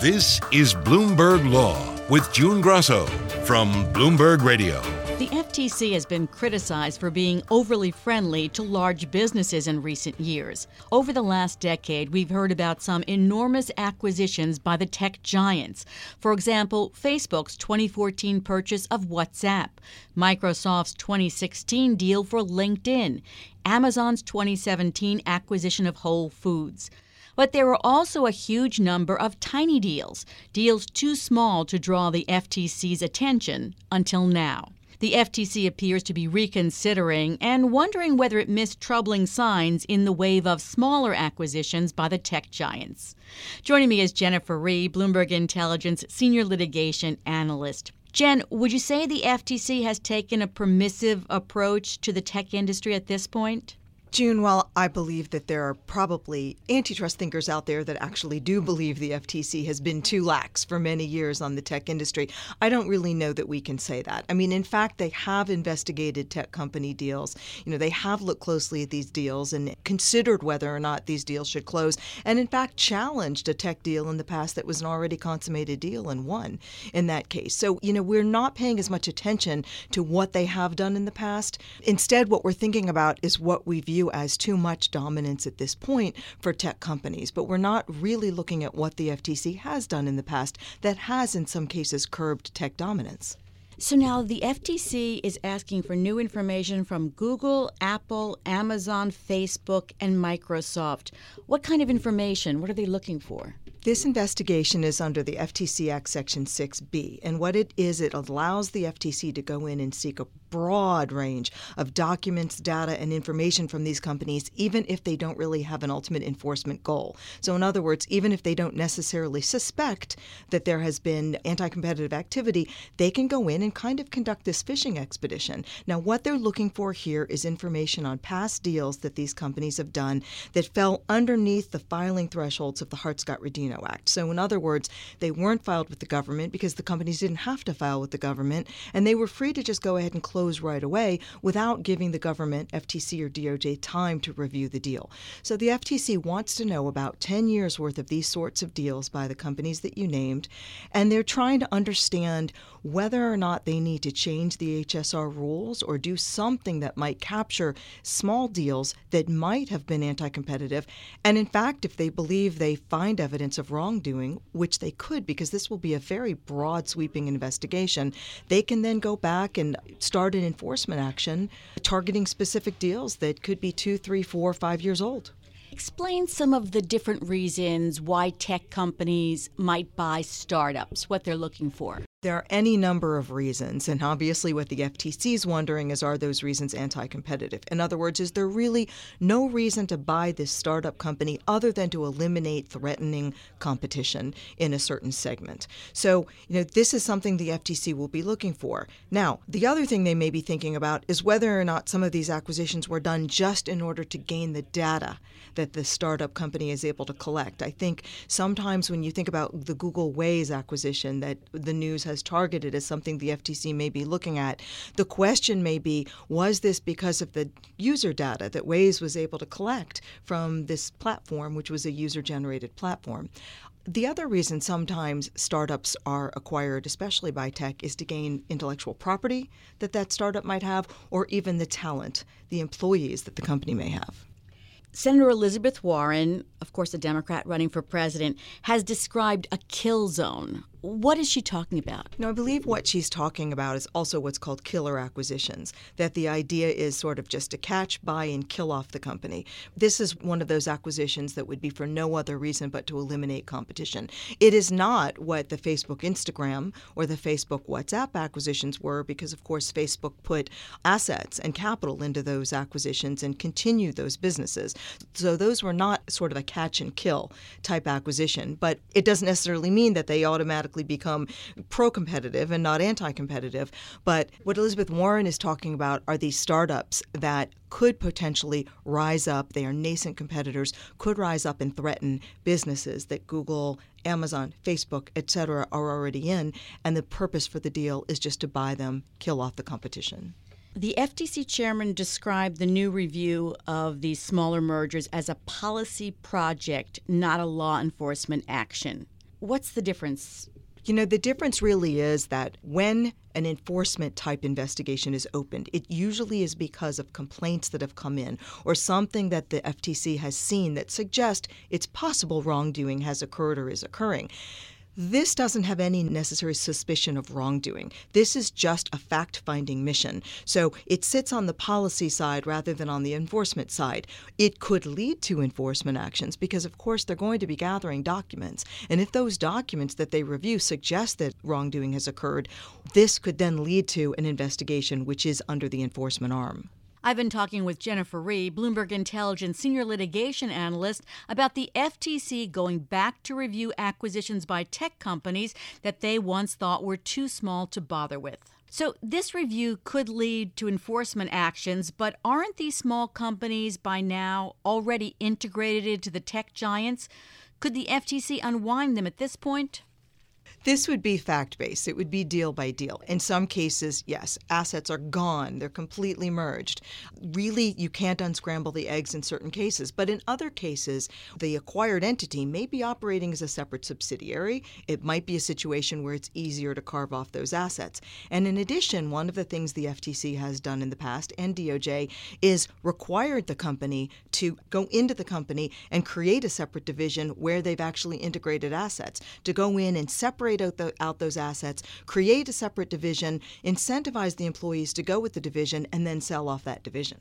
This is Bloomberg Law with June Grasso from Bloomberg Radio. The FTC has been criticized for being overly friendly to large businesses in recent years. Over the last decade, we've heard about some enormous acquisitions by the tech giants. For example, Facebook's 2014 purchase of WhatsApp, Microsoft's 2016 deal for LinkedIn, Amazon's 2017 acquisition of Whole Foods. But there were also a huge number of tiny deals, deals too small to draw the FTC's attention until now. The FTC appears to be reconsidering and wondering whether it missed troubling signs in the wave of smaller acquisitions by the tech giants. Joining me is Jennifer Rie, Bloomberg Intelligence Senior Litigation Analyst. Jen, would you say the FTC has taken a permissive approach to the tech industry at this point? June, while I believe that there are probably antitrust thinkers out there that actually do believe the FTC has been too lax for many years on the tech industry, I don't really know that we can say that. I mean, in fact, they have investigated tech company deals. You know, they have looked closely at these deals and considered whether or not these deals should close, and in fact challenged a tech deal in the past that was an already consummated deal and won in that case. So, you know, we're not paying as much attention to what they have done in the past. Instead, what we're thinking about is what we view as too much dominance at this point for tech companies. But we're not really looking at what the FTC has done in the past that has, in some cases, curbed tech dominance. So now the FTC is asking for new information from Google, Apple, Amazon, Facebook, and Microsoft. What kind of information? What are they looking for? This investigation is under the FTC Act Section 6B, and what it is, it allows the FTC to go in and seek a broad range of documents, data, and information from these companies, even if they don't really have an ultimate enforcement goal. So in other words, even if they don't necessarily suspect that there has been anti-competitive activity, they can go in and kind of conduct this fishing expedition. Now, what they're looking for here is information on past deals that these companies have done that fell underneath the filing thresholds of the Hart-Scott-Rodino Act. So in other words, they weren't filed with the government because the companies didn't have to file with the government, and they were free to just go ahead and close right away without giving the government, FTC, or DOJ time to review the deal. So the FTC wants to know about 10 years worth of these sorts of deals by the companies that you named, and they're trying to understand whether or not they need to change the HSR rules or do something that might capture small deals that might have been anti-competitive. And in fact, if they believe they find evidence of wrongdoing, which they could because this will be a very broad sweeping investigation, they can then go back and start an enforcement action targeting specific deals that could be 2, 3, 4, 5 years old. Explain some of the different reasons why tech companies might buy startups, what they're looking for. There are any number of reasons, and obviously what the FTC is wondering is, are those reasons anti-competitive? In other words, is there really no reason to buy this startup company other than to eliminate threatening competition in a certain segment? So, you know, this is something the FTC will be looking for. Now, the other thing they may be thinking about is whether or not some of these acquisitions were done just in order to gain the data that the startup company is able to collect. I think sometimes when you think about the Google Waze acquisition that the news has targeted as something the FTC may be looking at, the question may be, was this because of the user data that Waze was able to collect from this platform, which was a user-generated platform? The other reason sometimes startups are acquired, especially by tech, is to gain intellectual property that that startup might have, or even the talent, the employees that the company may have. Senator Elizabeth Warren, of course a Democrat running for president, has described a kill zone. What is she talking about? No, I believe what she's talking about is also what's called killer acquisitions, that the idea is sort of just to catch, buy, and kill off the company. This is one of those acquisitions that would be for no other reason but to eliminate competition. It is not what the Facebook Instagram or the Facebook WhatsApp acquisitions were, because, of course, Facebook put assets and capital into those acquisitions and continued those businesses. So those were not sort of a catch and kill type acquisition, but it doesn't necessarily mean that they automatically become pro-competitive and not anti-competitive. But what Elizabeth Warren is talking about are these startups that could potentially rise up. They are nascent competitors, could rise up and threaten businesses that Google, Amazon, Facebook, et cetera, are already in. And the purpose for the deal is just to buy them, kill off the competition. The FTC chairman described the new review of these smaller mergers as a policy project, not a law enforcement action. What's the difference? You know, the difference really is that when an enforcement-type investigation is opened, it usually is because of complaints that have come in or something that the FTC has seen that suggests it's possible wrongdoing has occurred or is occurring. This doesn't have any necessary suspicion of wrongdoing. This is just a fact-finding mission. So it sits on the policy side rather than on the enforcement side. It could lead to enforcement actions because, of course, they're going to be gathering documents. And if those documents that they review suggest that wrongdoing has occurred, this could then lead to an investigation, which is under the enforcement arm. I've been talking with Jennifer Rie, Bloomberg Intelligence Senior Litigation Analyst, about the FTC going back to review acquisitions by tech companies that they once thought were too small to bother with. So this review could lead to enforcement actions, but aren't these small companies by now already integrated into the tech giants? Could the FTC unwind them at this point? This would be fact-based. It would be deal by deal. In some cases, yes, assets are gone. They're completely merged. Really, you can't unscramble the eggs in certain cases. But in other cases, the acquired entity may be operating as a separate subsidiary. It might be a situation where it's easier to carve off those assets. And in addition, one of the things the FTC has done in the past, and DOJ, is required the company to go into the company and create a separate division where they've actually integrated assets, to go in and separate out those assets, create a separate division, incentivize the employees to go with the division, and then sell off that division.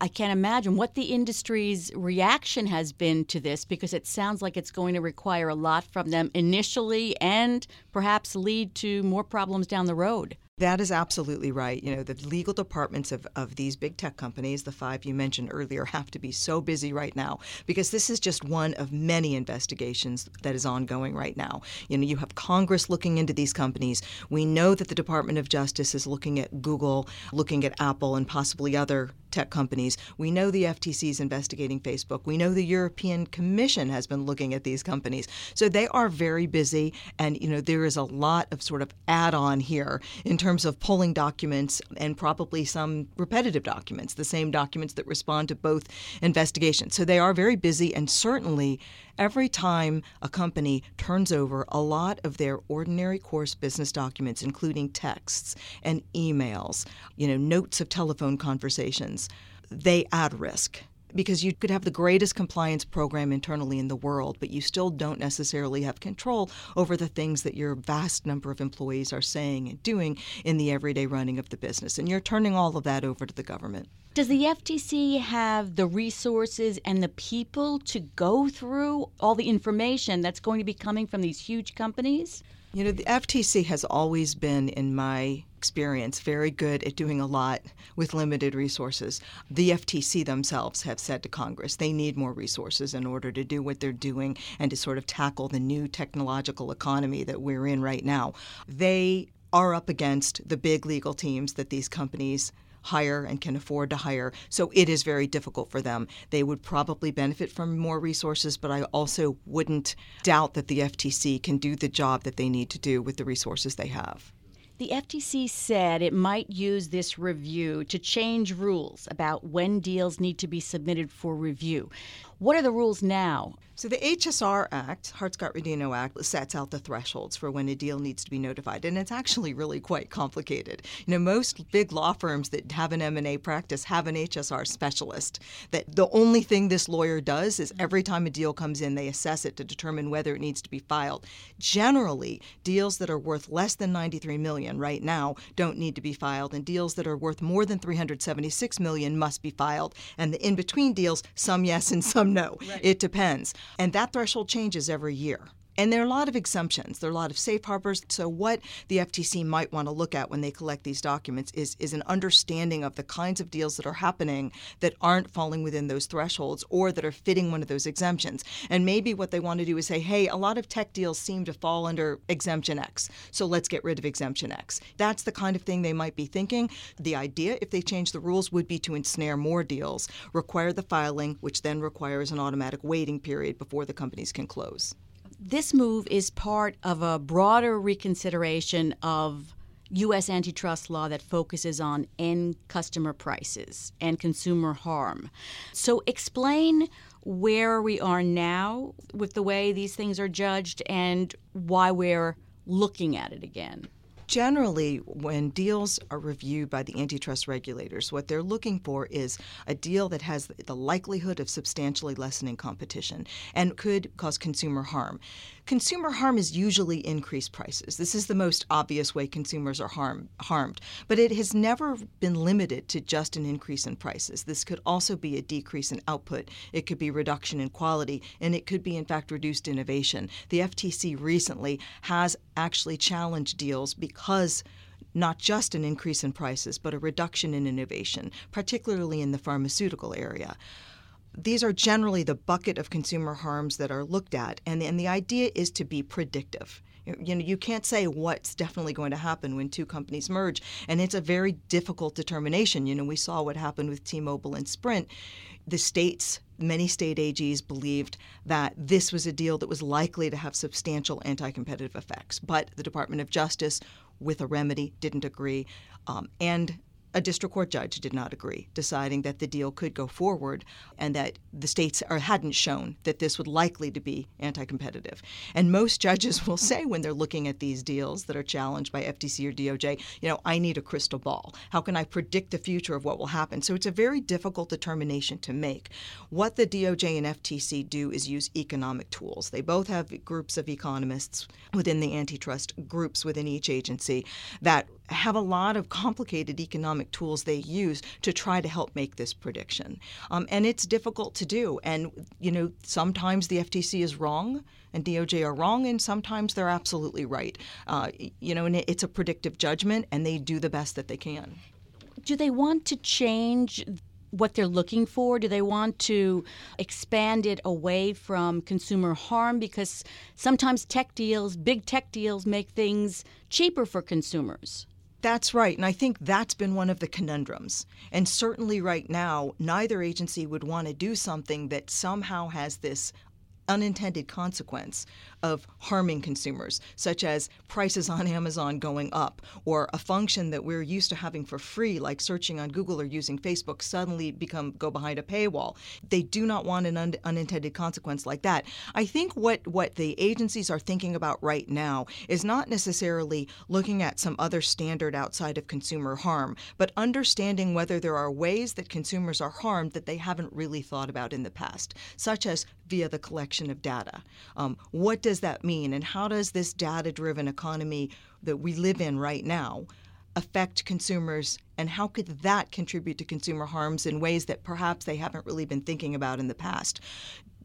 I can't imagine what the industry's reaction has been to this, because it sounds like it's going to require a lot from them initially and perhaps lead to more problems down the road. That is absolutely right. You know, the legal departments of these big tech companies, the five you mentioned earlier, have to be so busy right now because this is just one of many investigations that is ongoing right now. You know, you have Congress looking into these companies. We know that the Department of Justice is looking at Google, looking at Apple, and possibly other tech companies. We know the FTC is investigating Facebook. We know the European Commission has been looking at these companies. So they are very busy, and you know, there is a lot of sort of add-on here in terms of pulling documents and probably some repetitive documents, the same documents that respond to both investigations. So they are very busy, and certainly every time a company turns over a lot of their ordinary course business documents, including texts and emails, you know, notes of telephone conversations, they add risk. Because you could have the greatest compliance program internally in the world, but you still don't necessarily have control over the things that your vast number of employees are saying and doing in the everyday running of the business. And you're turning all of that over to the government. Does the FTC have the resources and the people to go through all the information that's going to be coming from these huge companies? You know, the FTC has always been, in my experience, very good at doing a lot with limited resources. The FTC themselves have said to Congress they need more resources in order to do what they're doing and to sort of tackle the new technological economy that we're in right now. They are up against the big legal teams that these companies hire and can afford to hire, so it is very difficult for them. They would probably benefit from more resources, but I also wouldn't doubt that the FTC can do the job that they need to do with the resources they have. The FTC said it might use this review to change rules about when deals need to be submitted for review. What are the rules now? So the HSR Act, Hart-Scott-Rodino Act, sets out the thresholds for when a deal needs to be notified, and it's actually really quite complicated. You know, most big law firms that have an M&A practice have an HSR specialist, that the only thing this lawyer does is every time a deal comes in, they assess it to determine whether it needs to be filed. Generally, deals that are worth less than $93 million right now don't need to be filed, and deals that are worth more than $376 million must be filed, and the in-between deals, some yes and some no. Right. It depends. And that threshold changes every year. And there are a lot of exemptions. There are a lot of safe harbors. So what the FTC might want to look at when they collect these documents is an understanding of the kinds of deals that are happening that aren't falling within those thresholds or that are fitting one of those exemptions. And maybe what they want to do is say, hey, a lot of tech deals seem to fall under exemption X, so let's get rid of exemption X. That's the kind of thing they might be thinking. The idea, if they change the rules, would be to ensnare more deals, require the filing, which then requires an automatic waiting period before the companies can close. This move is part of a broader reconsideration of U.S. antitrust law that focuses on end customer prices and consumer harm. So explain where we are now with the way these things are judged and why we're looking at it again. Generally, when deals are reviewed by the antitrust regulators, what they're looking for is a deal that has the likelihood of substantially lessening competition and could cause consumer harm. Consumer harm is usually increased prices. This is the most obvious way consumers are harmed. But it has never been limited to just an increase in prices. This could also be a decrease in output. It could be reduction in quality, and it could be, in fact, reduced innovation. The FTC recently has actually challenged deals because not just an increase in prices, but a reduction in innovation, particularly in the pharmaceutical area. These are generally the bucket of consumer harms that are looked at, and the idea is to be predictive. You know, you can't say what's definitely going to happen when two companies merge, and it's a very difficult determination. You know, we saw what happened with T-Mobile and Sprint. The states, many state AGs believed that this was a deal that was likely to have substantial anti-competitive effects, but the Department of Justice, with a remedy, didn't agree, and a district court judge did not agree, deciding that the deal could go forward and that the states hadn't shown that this would likely to be anti-competitive. And most judges will say when they're looking at these deals that are challenged by FTC or DOJ, you know, I need a crystal ball. How can I predict the future of what will happen? So it's a very difficult determination to make. What the DOJ and FTC do is use economic tools. They both have groups of economists within the antitrust groups within each agency that have a lot of complicated economic tools they use to try to help make this prediction. And it's difficult to do. And, you know, sometimes the FTC is wrong and DOJ are wrong, and sometimes they're absolutely right. You know, and it's a predictive judgment, and they do the best that they can. Do they want to change what they're looking for? Do they want to expand it away from consumer harm? Because sometimes tech deals, big tech deals, make things cheaper for consumers. That's right, and I think that's been one of the conundrums. And certainly right now, neither agency would want to do something that somehow has this unintended consequence of harming consumers, such as prices on Amazon going up, or a function that we're used to having for free, like searching on Google or using Facebook, suddenly go behind a paywall. They do not want an unintended consequence like that. I think what the agencies are thinking about right now is not necessarily looking at some other standard outside of consumer harm, but understanding whether there are ways that consumers are harmed that they haven't really thought about in the past, such as via the collection of data. What does that mean, and how does this data-driven economy that we live in right now affect consumers, and how could that contribute to consumer harms in ways that perhaps they haven't really been thinking about in the past?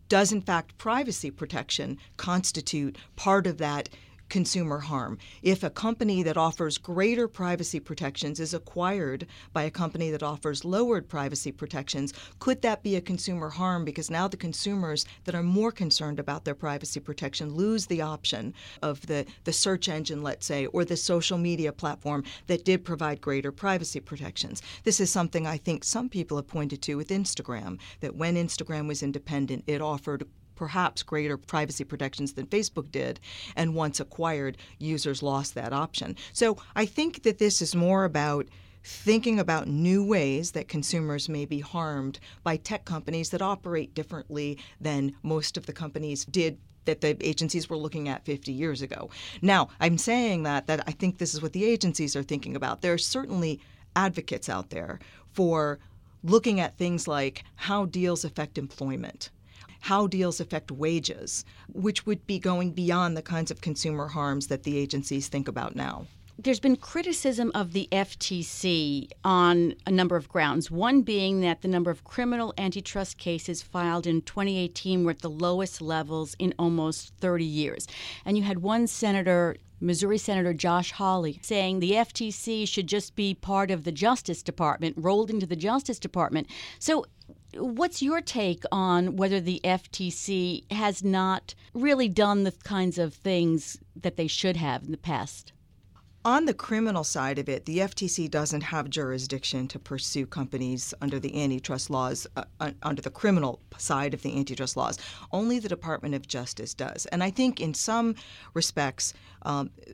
Does, in fact, privacy protection constitute part of that consumer harm? If a company that offers greater privacy protections is acquired by a company that offers lowered privacy protections, could that be a consumer harm? Because now the consumers that are more concerned about their privacy protection lose the option of the search engine, let's say, or the social media platform that did provide greater privacy protections. This is something I think some people have pointed to with Instagram, that when Instagram was independent, it offered perhaps greater privacy protections than Facebook did, and once acquired, users lost that option. So I think that this is more about thinking about new ways that consumers may be harmed by tech companies that operate differently than most of the companies did that the agencies were looking at 50 years ago. Now, I'm saying that I think this is what the agencies are thinking about. There are certainly advocates out there for looking at things like how deals affect employment, how deals affect wages, which would be going beyond the kinds of consumer harms that the agencies think about now. There's been criticism of the FTC on a number of grounds, one being that the number of criminal antitrust cases filed in 2018 were at the lowest levels in almost 30 years. And you had one senator, Missouri Senator Josh Hawley, saying the FTC should just be part of the Justice Department, rolled into the Justice Department. So what's your take on whether the FTC has not really done the kinds of things that they should have in the past? On the criminal side of it, the FTC doesn't have jurisdiction to pursue companies under the antitrust laws, under the criminal side of the antitrust laws. Only the Department of Justice does. And I think in some respects,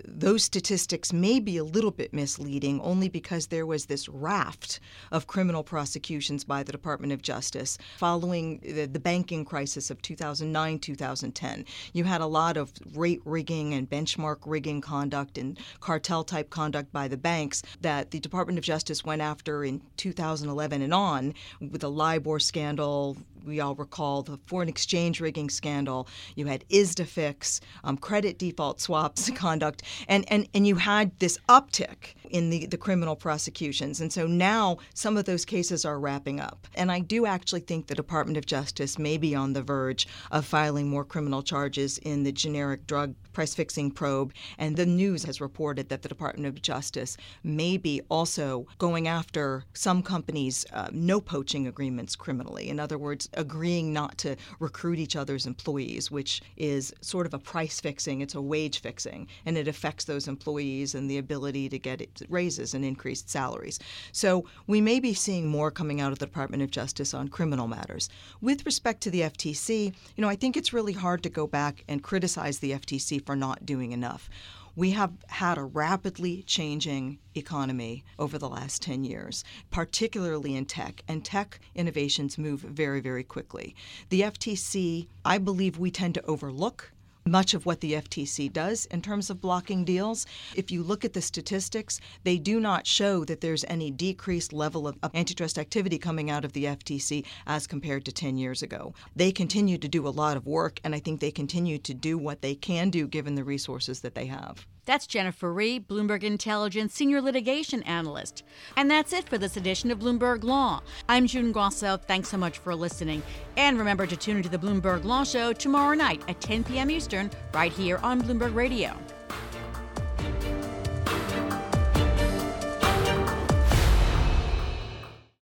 Those statistics may be a little bit misleading only because there was this raft of criminal prosecutions by the Department of Justice following the banking crisis of 2009, 2010. You had a lot of rate rigging and benchmark rigging conduct and cartel-type conduct by the banks that the Department of Justice went after in 2011 and on with the LIBOR scandal. We all recall the foreign exchange rigging scandal. You had IsdaFix, credit default swaps conduct, and you had this uptick in the criminal prosecutions. And so now some of those cases are wrapping up. And I do actually think the Department of Justice may be on the verge of filing more criminal charges in the generic drug price-fixing probe. And the news has reported that the Department of Justice may be also going after some companies' no-poaching agreements criminally. In other words, agreeing not to recruit each other's employees, which is sort of a price fixing, it's a wage fixing, and it affects those employees and the ability to get raises and increased salaries. So we may be seeing more coming out of the Department of Justice on criminal matters. With respect to the FTC, I think it's really hard to go back and criticize the FTC for not doing enough. We have had a rapidly changing economy over the last 10 years, particularly in tech, and tech innovations move very, very quickly. The FTC, I believe we tend to overlook much of what the FTC does in terms of blocking deals. If you look at the statistics, they do not show that there's any decreased level of antitrust activity coming out of the FTC as compared to 10 years ago. They continue to do a lot of work, and I think they continue to do what they can do given the resources that they have. That's Jennifer Rie, Bloomberg Intelligence Senior Litigation Analyst. And that's it for this edition of Bloomberg Law. I'm June Grasso. Thanks so much for listening. And remember to tune into the Bloomberg Law Show tomorrow night at 10 p.m. Eastern, right here on Bloomberg Radio.